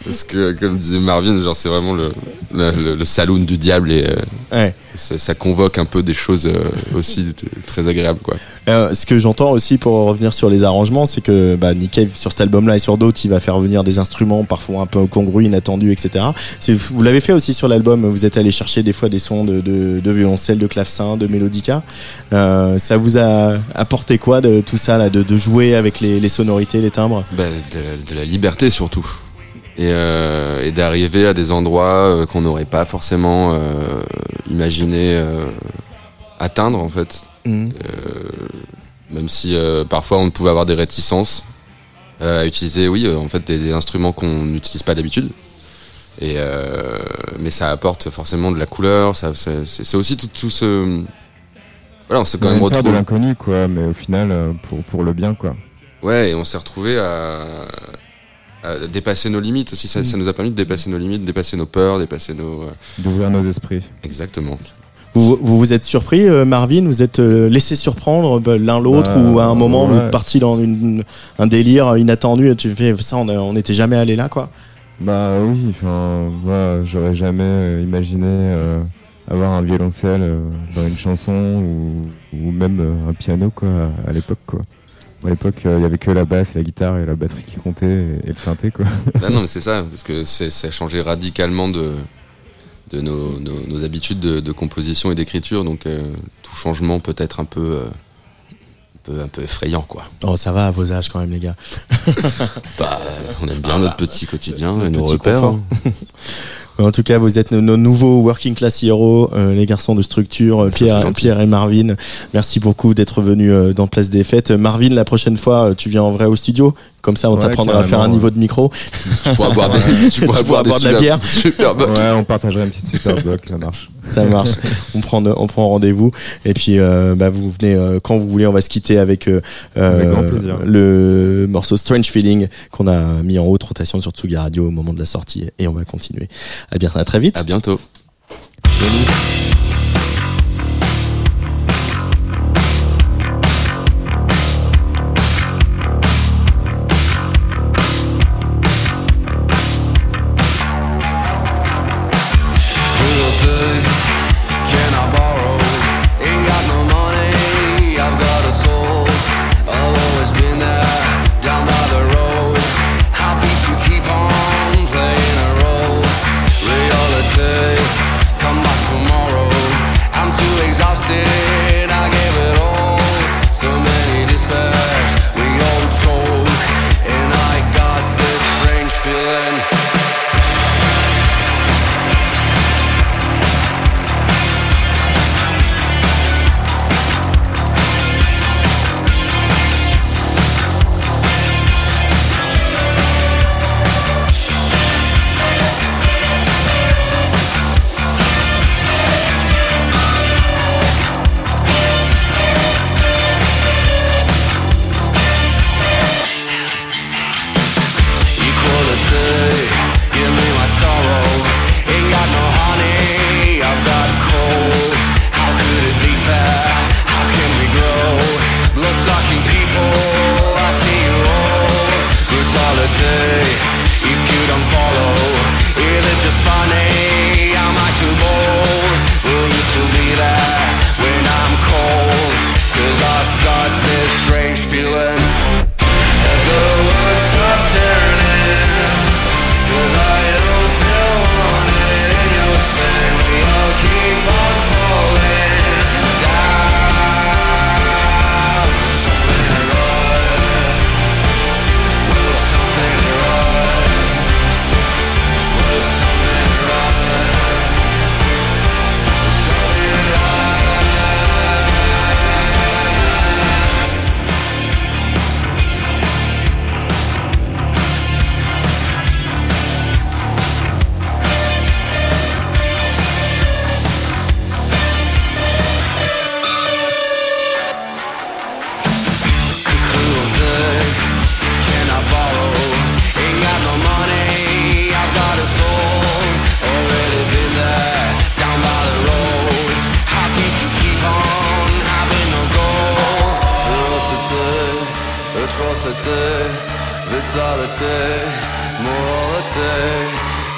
Parce que, comme disait Marvin, genre, c'est vraiment le, le, le saloon du diable et ouais. ça, ça convoque un peu des choses aussi très agréables, quoi. Euh, ce que j'entends aussi pour revenir sur les arrangements, c'est que bah, Nick Cave, sur cet album-là et sur d'autres, il va faire venir des instruments parfois un peu incongrus, inattendus, et cetera. C'est, vous l'avez fait aussi sur l'album, vous êtes allé chercher des fois des sons de, de, de violoncelle, de clavecin, de mélodica. Euh, ça vous a apporté quoi de tout ça, là, de, de jouer avec les, les sonorités, les timbres ? Bah, de, de la liberté surtout. Et, euh, et d'arriver à des endroits euh, qu'on n'aurait pas forcément euh, imaginé euh, atteindre, en fait. Mmh. Euh, même si euh, parfois on pouvait avoir des réticences euh, à utiliser, oui, euh, en fait, des, des instruments qu'on n'utilise pas d'habitude. Et euh, mais ça apporte forcément de la couleur. Ça, c'est, c'est aussi tout, tout ce, voilà, on s'est quand même retrouvé de l'inconnu, quoi. Mais au final, pour pour le bien, quoi. Ouais, et on s'est retrouvé à dépasser nos limites aussi, ça, ça nous a permis de dépasser nos limites, dépasser nos peurs, dépasser nos... d'ouvrir nos esprits. Exactement. Vous vous, vous êtes surpris, euh, Marvin, vous êtes euh, laissé surprendre bah, l'un l'autre bah, ou à un moment ouais. vous êtes parti dans une, un délire inattendu, tu fais ça, on n'était jamais allé là, quoi. Bah oui, enfin, ouais, j'aurais jamais euh, imaginé euh, avoir un violoncelle euh, dans une chanson ou, ou même euh, un piano, quoi, à, à l'époque, quoi. À l'époque, il euh, n'y avait que la basse, la guitare et la batterie qui comptaient et, et le synthé, quoi. Ah non, mais c'est ça, parce que c'est, ça a changé radicalement de, de nos, nos, nos habitudes de, de composition et d'écriture, donc euh, tout changement peut être un peu, euh, un peu, un peu effrayant, quoi. Oh, ça va à vos âges quand même, les gars. Bah, on aime bien ah, notre petit quotidien euh, et nos repères. Hein. En tout cas, vous êtes nos, nos nouveaux Working Class Heroes, euh, les garçons de structure, euh, Pierre, Pierre et Marvin. Merci beaucoup d'être venus euh, dans Place des Fêtes. Euh, Marvin, la prochaine fois, euh, tu viens en vrai au studio. Comme ça, on ouais, t'apprendra à faire un niveau de micro. Tu pourras boire des, tu pourras tu boire, boire des de super, la bière. Super boc. Ouais, on partagerait une petite super boc, ça marche. Ça marche. On prend, on prend rendez-vous. Et puis, euh, bah, vous venez euh, quand vous voulez. On va se quitter avec, euh, avec grand plaisir. Le morceau Strange Feeling qu'on a mis en haute rotation sur Tsugi Radio au moment de la sortie. Et on va continuer. À bientôt. À très vite. À bientôt. Salut. Come back tomorrow. atrocity, vitality, morality,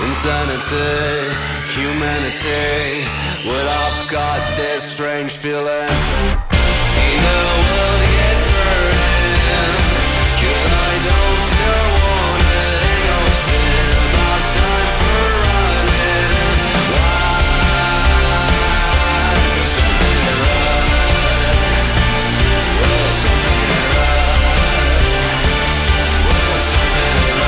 insanity, humanity. Well, I've got this strange feeling. Ain't no world yet burning. Can I don't feel warning? Oh, still about time for running. Why? There's something to run. Well, there's something to run. Well, there's something to run. There's something to run.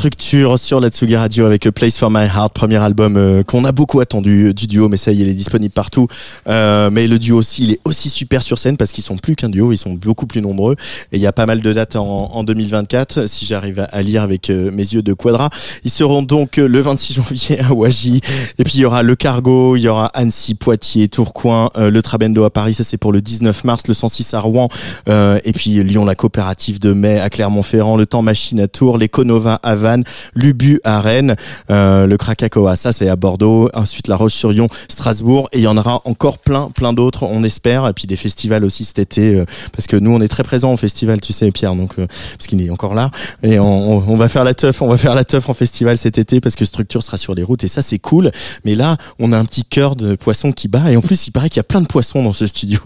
Structure sur la Tsugi Radio avec A Place for My Heart, premier album euh, qu'on a beaucoup attendu du duo, mais ça y est, il est disponible partout. Euh, mais le duo aussi, il est aussi super sur scène parce qu'ils sont plus qu'un duo, ils sont beaucoup plus nombreux. Et il y a pas mal de dates en, en deux mille vingt-quatre, si j'arrive à lire avec euh, mes yeux de Quadra. Ils seront donc euh, le vingt-six janvier à Oagy. Et puis il y aura Le Cargo, il y aura Annecy, Poitiers, Tourcoing, euh, le Trabendo à Paris, ça c'est pour le dix-neuf mars, le cent six à Rouen. Euh, et puis Lyon, la coopérative de mai à Clermont-Ferrand, le Temps Machine à Tours, les Conova à Vannes, Lubu à Rennes, euh, le Krakatoa, ça c'est à Bordeaux, ensuite La Roche-sur-Yon, Strasbourg, et il y en aura encore plein plein d'autres, on espère, et puis des festivals aussi cet été, euh, parce que nous on est très présents au festival, tu sais Pierre, donc euh, parce qu'il est encore là, et on, on, on va faire la teuf, on va faire la teuf en festival cet été, parce que Structure sera sur les routes, et ça c'est cool, mais là on a un petit cœur de poisson qui bat, et en plus il paraît qu'il y a plein de poissons dans ce studio.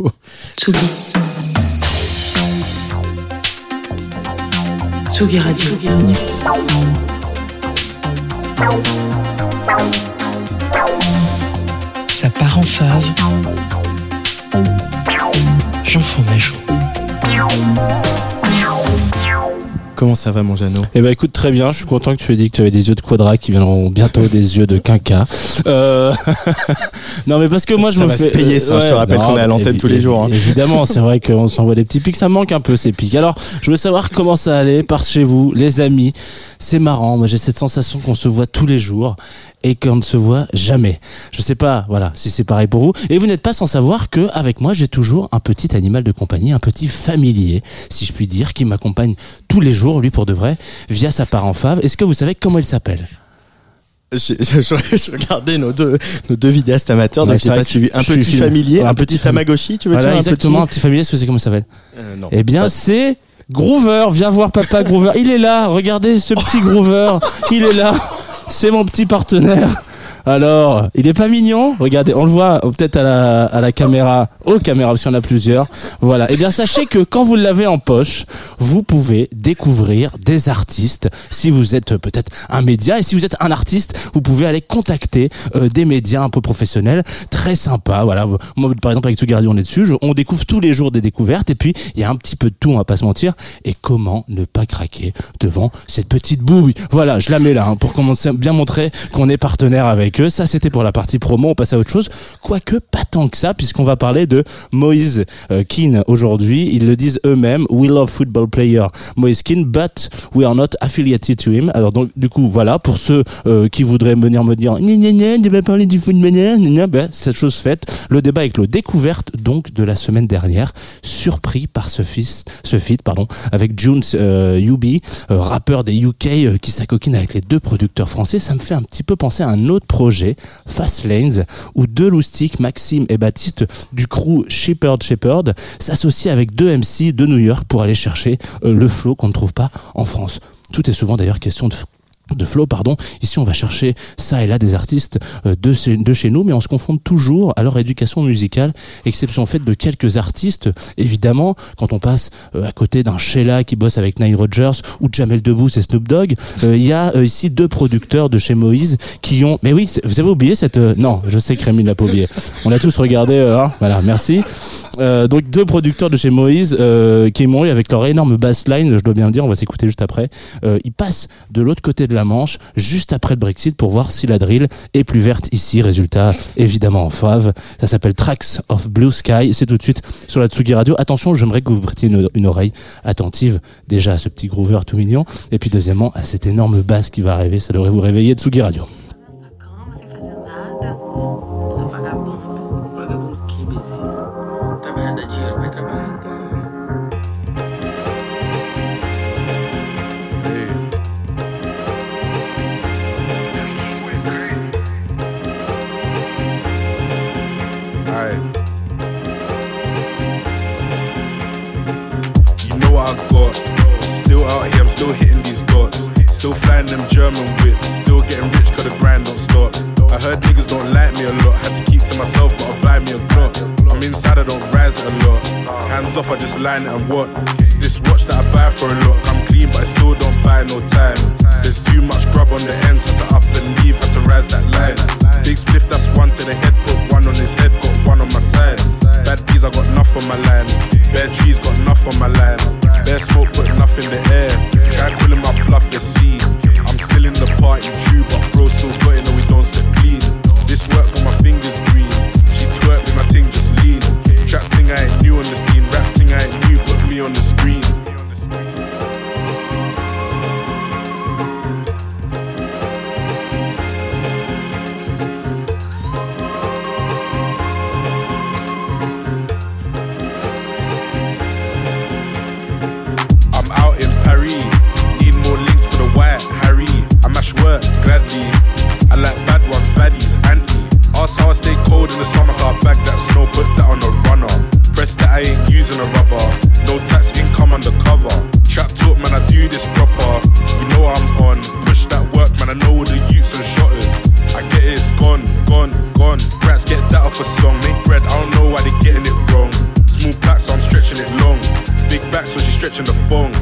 Tsugi. Tsugi Radio. Ça part en fave. Jean Fromageau. Comment ça va mon Jeannot ? Eh ben écoute, très bien, je suis content que tu aies dit que tu avais des yeux de Quadra qui viendront bientôt des yeux de Quinca. Euh... non mais parce que moi ça, je ça me fais... Ça va se payer ça, ouais, je te rappelle non, qu'on est à l'antenne évi- tous les jours. Hein. Évidemment, c'est vrai qu'on s'envoie des petits pics, ça me manque un peu ces pics. Alors, je veux savoir comment ça allait par chez vous, les amis. C'est marrant, moi j'ai cette sensation qu'on se voit tous les jours et qu'on ne se voit jamais. Je sais pas, voilà, si c'est pareil pour vous. Et vous n'êtes pas sans savoir que avec moi j'ai toujours un petit animal de compagnie, un petit familier, si je puis dire, qui m'accompagne tous les jours. Lui pour de vrai, via sa part en fave. Est-ce que vous savez comment il s'appelle ? Je, je, je regardais nos deux, nos deux vidéastes amateurs, ouais, donc j'ai pas suivi. Un petit suis, familier, un, un petit Tamagotchi, tu veux voilà, dire un exactement, petit... un petit familier, est-ce que c'est comment ça s'appelle ? euh, non, Eh bien, pas... c'est Groover, viens voir papa Groover, il est là, regardez ce petit Groover, il est là, c'est mon petit partenaire. Alors, il est pas mignon ? Regardez, on le voit peut-être à la, à la caméra, aux caméras, parce qu'il y en a plusieurs. Voilà. Eh bien, sachez que quand vous l'avez en poche, vous pouvez découvrir des artistes. Si vous êtes peut-être un média, et si vous êtes un artiste, vous pouvez aller contacter euh, des médias un peu professionnels, très sympas. Voilà. Moi, par exemple, avec Tsugi Radio, on est dessus. Je, on découvre tous les jours des découvertes, et puis il y a un petit peu de tout, on va pas se mentir. Et comment ne pas craquer devant cette petite bouille ? Voilà, je la mets là, hein, pour commencer à bien montrer qu'on est partenaire avec. Que ça c'était pour la partie promo, on passe à autre chose, quoique pas tant que ça, puisqu'on va parler de Moïse euh, Keane aujourd'hui. Ils le disent eux-mêmes, we love football player Moïse Keane, but we are not affiliated to him. Alors donc du coup voilà, pour ceux euh, qui voudraient venir me dire gna gna gna, tu vas parler du football gna gna, ben cette chose faite, le débat avec l'eau. Découverte donc de la semaine dernière, surpris par ce fils, ce feat pardon, avec Junes euh, U B, euh, rappeur des U K euh, qui s'acoquine avec les deux producteurs français. Ça me fait un petit peu penser à un autre projet projet Fast Lanes, où deux loustiques, Maxime et Baptiste du crew Shepherd Shepherd, s'associent avec deux M C de New York pour aller chercher euh, le flow qu'on ne trouve pas en France. Tout est souvent d'ailleurs question de de flow, pardon. Ici, on va chercher ça et là des artistes de chez, de chez nous, mais on se confronte toujours à leur éducation musicale, exception faite de quelques artistes, évidemment, quand on passe à côté d'un Sheila qui bosse avec Nile Rodgers ou Jamel Debbouze et Snoop Dogg. Il euh, y a euh, ici deux producteurs de chez Moïse qui ont... Mais oui, vous avez oublié cette... Euh... Non, je sais que Rémi l'a pas oublié. On a tous regardé, euh, hein voilà, merci. Euh, donc, deux producteurs de chez Moïse euh, qui m'ont eu avec leur énorme bassline, je dois bien le dire, on va s'écouter juste après. Euh, ils passent de l'autre côté de de la Manche juste après le Brexit pour voir si la drill est plus verte ici. Résultat, évidemment en fave. Ça s'appelle Tracks of Blue Sky. C'est tout de suite sur la Tsugi Radio. Attention, j'aimerais que vous prêtiez une, une oreille attentive déjà à ce petit groover tout mignon. Et puis deuxièmement, à cette énorme basse qui va arriver. Ça devrait vous réveiller de Tsugi Radio. Still out here, I'm still hitting these dots. Still flying them German whips. Still getting rich cause the grind don't stop. I heard niggas don't like me a lot. Had to keep to myself but I'll buy me a clock. I'm inside, I don't rise it a lot. Hands off, I just line it and what. This watch that I buy for a lot. I'm clean but I still don't buy no time. There's too much grub on the ends. Had to up and leave, had to rise that line. Big spliff, that's one to the head. Put one on his head, got one on my side. Bad bees, I got enough on my line. Bare trees, got enough on my line. Bare smoke, put enough in the air. Try pulling my bluff, you see. I'm still in the party too, but bro still got it and we don't slip clean. This work got my fingers green. She twerk with my ting just lean. Trap ting, I ain't new on the scene. Rap ting, I ain't new, put me on the screen. Work, gladly, I like bad ones, baddies, anti. Ask how I stay cold in the summer, car bag that snow, put that on a runner. Press that I ain't using a rubber, no tax income undercover. Trap talk, man, I do this proper. You know I'm on, push that work, man, I know all the youths and shotters. I get it, it's gone, gone, gone. Brats get that off a song, make bread, I don't know why they getting it wrong. Small pack, so I'm stretching it long. Big back, so she's stretching the phone.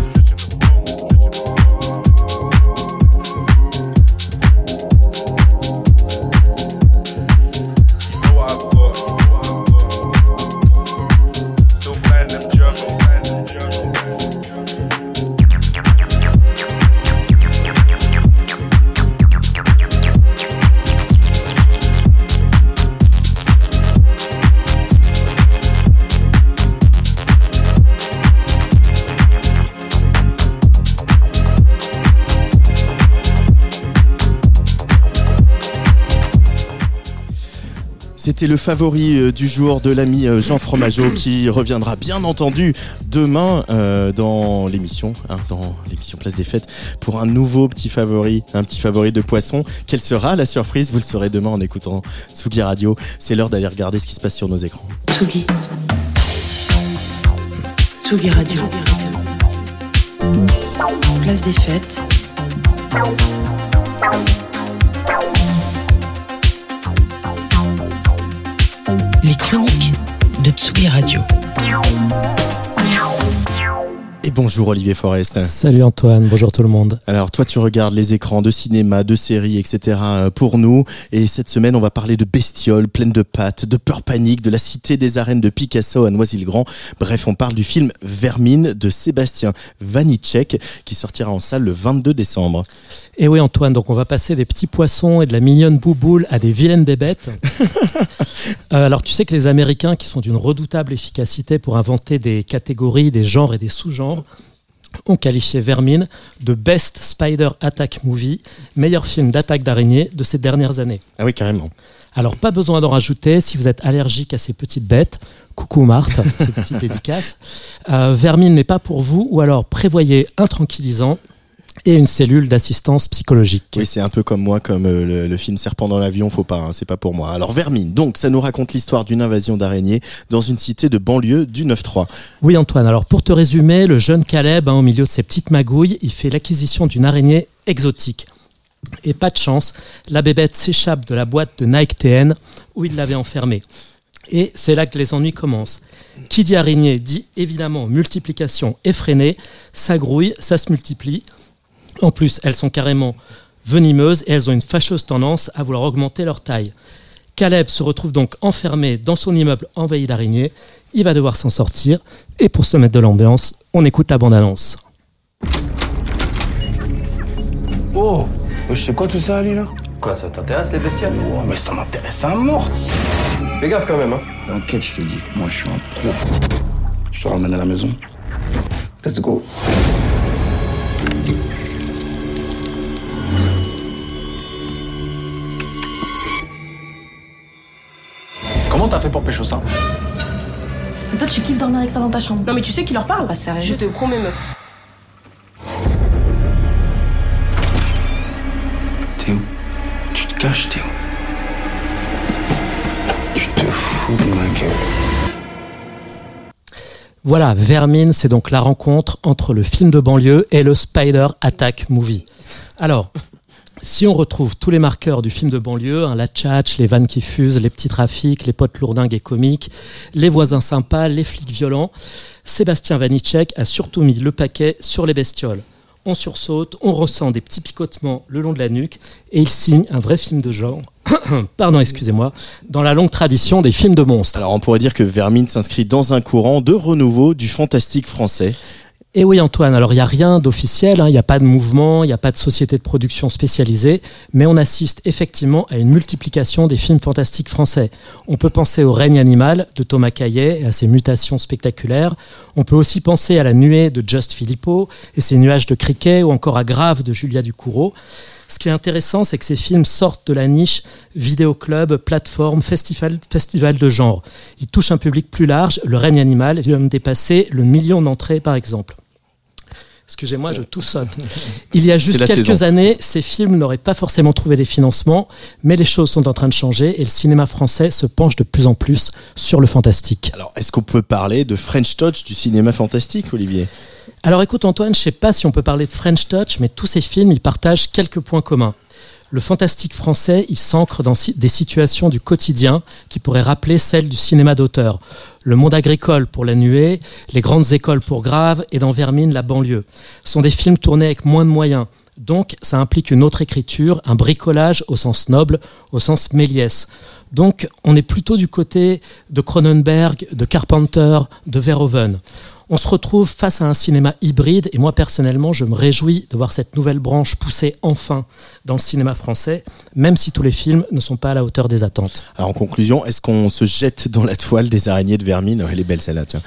C'était le favori du jour de l'ami Jean Fromageau qui reviendra bien entendu demain euh, dans l'émission, hein, dans l'émission Place des Fêtes pour un nouveau petit favori, un petit favori de poisson. Quelle sera la surprise ? Vous le saurez demain en écoutant Tsugi Radio. C'est l'heure d'aller regarder ce qui se passe sur nos écrans. Tsugi. Tsugi Radio. Place des Fêtes. Les chroniques de Tsugi Radio. Et bonjour Olivier Forest. Salut Antoine, bonjour tout le monde. Alors toi tu regardes les écrans de cinéma, de séries, et cetera pour nous. Et cette semaine on va parler de bestioles pleines de pattes, de peur panique, de la cité des arènes de Picasso à Noisy-le-Grand. Bref, on parle du film Vermine de Sébastien Vanitschek qui sortira en salle le vingt-deux décembre. Et oui Antoine, donc on va passer des petits poissons et de la mignonne bouboule à des vilaines bébêtes. euh, alors tu sais que les Américains qui sont d'une redoutable efficacité pour inventer des catégories, des genres et des sous-genres, ont qualifié Vermine de Best Spider Attack Movie, meilleur film d'attaque d'araignée de ces dernières années. Ah oui, carrément. Alors, pas besoin d'en rajouter, si vous êtes allergique à ces petites bêtes, coucou Marthe, cette petite dédicace, euh, Vermine n'est pas pour vous, ou alors prévoyez un tranquillisant et une cellule d'assistance psychologique. Oui, c'est un peu comme moi, comme euh, le, le film Serpent dans l'avion, faut pas, hein, c'est pas pour moi. Alors Vermine, donc ça nous raconte l'histoire d'une invasion d'araignées dans une cité de banlieue du neuf trois. Oui Antoine, alors pour te résumer, le jeune Caleb, hein, au milieu de ses petites magouilles, il fait l'acquisition d'une araignée exotique. Et pas de chance, la bébête s'échappe de la boîte de Nike T N où il l'avait enfermée. Et c'est là que les ennuis commencent. Qui dit araignée dit évidemment multiplication effrénée, ça grouille, ça se multiplie. En plus, elles sont carrément venimeuses et elles ont une fâcheuse tendance à vouloir augmenter leur taille. Caleb se retrouve donc enfermé dans son immeuble envahi d'araignées. Il va devoir s'en sortir. Et pour se mettre de l'ambiance, on écoute la bande-annonce. Oh, C'est quoi tout ça, Ali, là? Quoi, ça t'intéresse, les bestioles? Oh, mais ça m'intéresse à mort. Fais gaffe quand même, hein. T'inquiète, je te dis, moi je suis un pro. Je te ramène à la maison. Let's go. Comment t'as fait pour pécho ça? Toi, tu kiffes dormir avec ça dans ta chambre. Non, mais tu sais qui leur parle? Bah, sérieux. Je te promets, meuf. T'es où? Tu te caches, Théo? Tu te fous de ma gueule. Voilà, Vermine, c'est donc la rencontre entre le film de banlieue et le Spider Attack Movie. Alors, si on retrouve tous les marqueurs du film de banlieue, hein, la tchatche, les vannes qui fusent, les petits trafics, les potes lourdingues et comiques, les voisins sympas, les flics violents, Sébastien Vanitschek a surtout mis le paquet sur les bestioles. On sursaute, on ressent des petits picotements le long de la nuque et il signe un vrai film de genre. Pardon, excusez-moi, dans la longue tradition des films de monstres. Alors on pourrait dire que Vermine s'inscrit dans un courant de renouveau du fantastique français. Et oui Antoine, alors il n'y a rien d'officiel, il hein, n'y a pas de mouvement, il n'y a pas de société de production spécialisée, mais on assiste effectivement à une multiplication des films fantastiques français. On peut penser au Règne animal de Thomas Caillet et à ses mutations spectaculaires, on peut aussi penser à la Nuée de Just Filippo et ses nuages de criquet ou encore à Grave de Julia Ducourau. Ce qui est intéressant, c'est que ces films sortent de la niche vidéoclub, plateforme, festival, festival de genre. Ils touchent un public plus large. Le Règne animal vient de dépasser le million d'entrées, par exemple. Excusez-moi, je toussonne. Il y a juste quelques saison. années, ces films n'auraient pas forcément trouvé des financements, mais les choses sont en train de changer et le cinéma français se penche de plus en plus sur le fantastique. Alors, est-ce qu'on peut parler de French Touch du cinéma fantastique, Olivier ? Alors écoute Antoine, je sais pas si on peut parler de French Touch, mais tous ces films, ils partagent quelques points communs. Le fantastique français, il s'ancre dans des situations du quotidien qui pourraient rappeler celles du cinéma d'auteur. Le monde agricole pour La Nuée, les grandes écoles pour Grave et dans Vermine, la banlieue. Ce sont des films tournés avec moins de moyens. Donc, ça implique une autre écriture, un bricolage au sens noble, au sens Méliès. Donc, on est plutôt du côté de Cronenberg, de Carpenter, de Verhoeven. On se retrouve face à un cinéma hybride et moi personnellement je me réjouis de voir cette nouvelle branche poussée enfin dans le cinéma français, même si tous les films ne sont pas à la hauteur des attentes. Alors en conclusion, est-ce qu'on se jette dans la toile des araignées de Vermine? Elle est belle celle-là, tiens.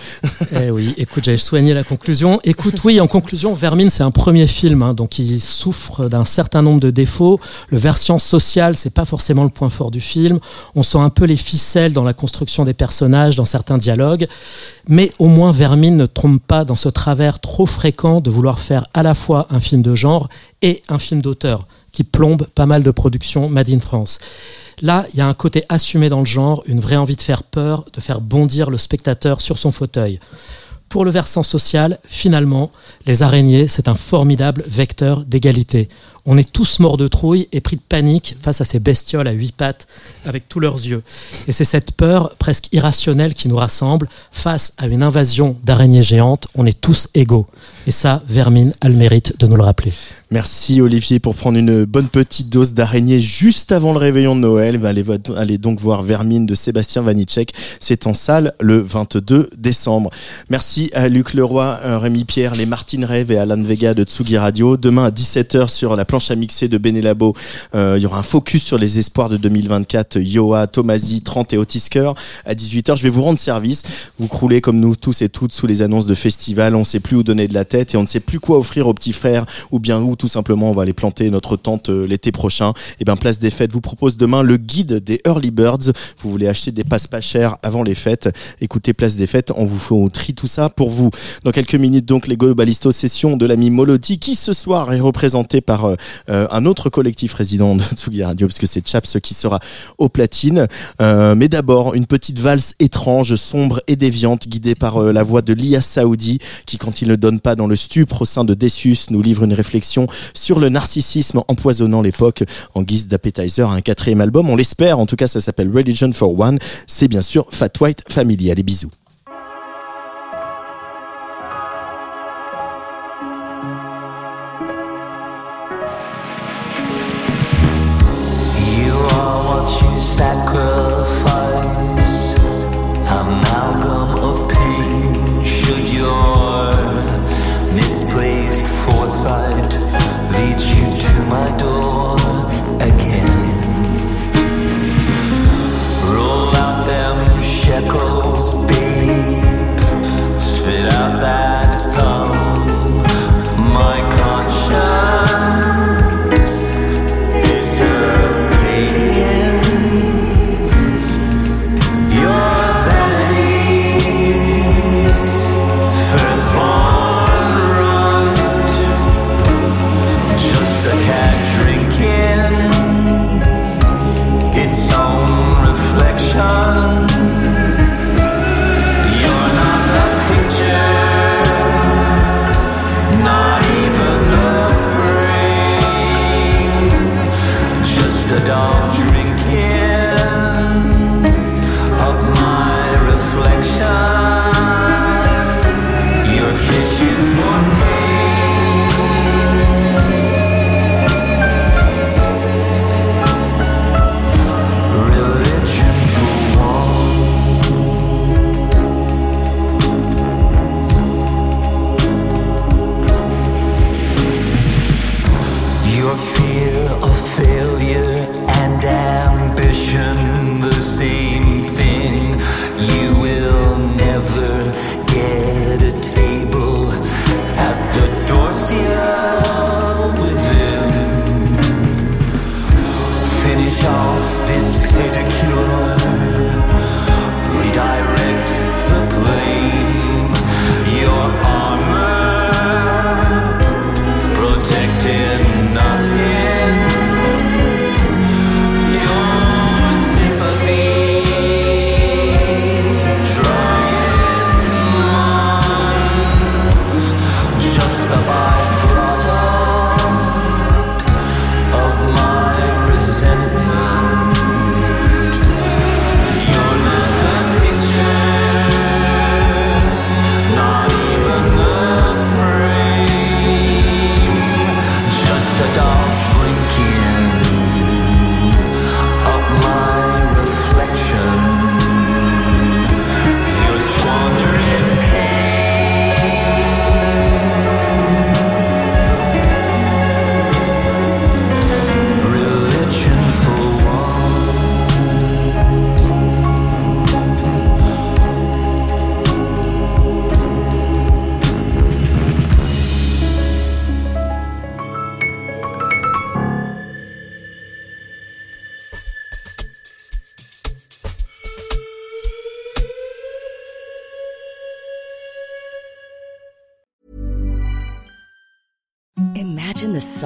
Eh oui, écoute, j'avais soigné la conclusion. Écoute, oui, en conclusion, Vermine c'est un premier film, hein, donc il souffre d'un certain nombre de défauts. Le versant social, c'est pas forcément le point fort du film. On sent un peu les ficelles dans la construction des personnages, dans certains dialogues, mais au moins Vermine ne trompe pas dans ce travers trop fréquent de vouloir faire à la fois un film de genre et un film d'auteur qui plombe pas mal de productions Made in France. Là, il y a un côté assumé dans le genre, une vraie envie de faire peur, de faire bondir le spectateur sur son fauteuil. Pour le versant social, finalement, les araignées, c'est un formidable vecteur d'égalité. On est tous morts de trouille et pris de panique face à ces bestioles à huit pattes avec tous leurs yeux. Et c'est cette peur presque irrationnelle qui nous rassemble. Face à une invasion d'araignées géantes, on est tous égaux. Et ça, Vermine a le mérite de nous le rappeler. Merci Olivier pour prendre une bonne petite dose d'araignée juste avant le réveillon de Noël. Allez, allez donc voir Vermine de Sébastien Vanitschek. C'est en salle le vingt-deux décembre. Merci à Luc Leroy, Rémi Pierre, les Martine Rêve et Alan Vega de Tsugi Radio. Demain à dix-sept heures sur la planche à mixer de Benelabo, euh, il y aura un focus sur les espoirs de deux mille vingt-quatre. Yoa, Tomasi, Trent et Otisker. À dix-huit heures, je vais vous rendre service. Vous croulez comme nous tous et toutes sous les annonces de festivals. On ne sait plus où donner de la tête et on ne sait plus quoi offrir aux petits frères ou bien où tout simplement on va aller planter notre tente l'été prochain. Et bien Place des Fêtes vous propose demain le guide des Early Birds. Vous voulez acheter des passes pas chères avant les fêtes, écoutez Place des Fêtes, on vous fait, on trie tout ça pour vous. Dans quelques minutes donc les Globalistos session de l'ami Molotti qui ce soir est représenté par euh, un autre collectif résident de Tsugi Radio puisque c'est Chaps qui sera au platine. Euh, mais d'abord une petite valse étrange, sombre et déviante guidée par euh, la voix de Lia Saoudi qui quand il ne donne pas dans le stupre au sein de Decius nous livre une réflexion sur le narcissisme empoisonnant l'époque en guise d'appetizer à un quatrième album. On l'espère, en tout cas ça s'appelle Religion for One. C'est bien sûr Fat White Family. Allez, bisous. You are what you sacrifice. Amalgam of pain. Should your misplaced foresight leads you to my door.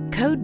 Code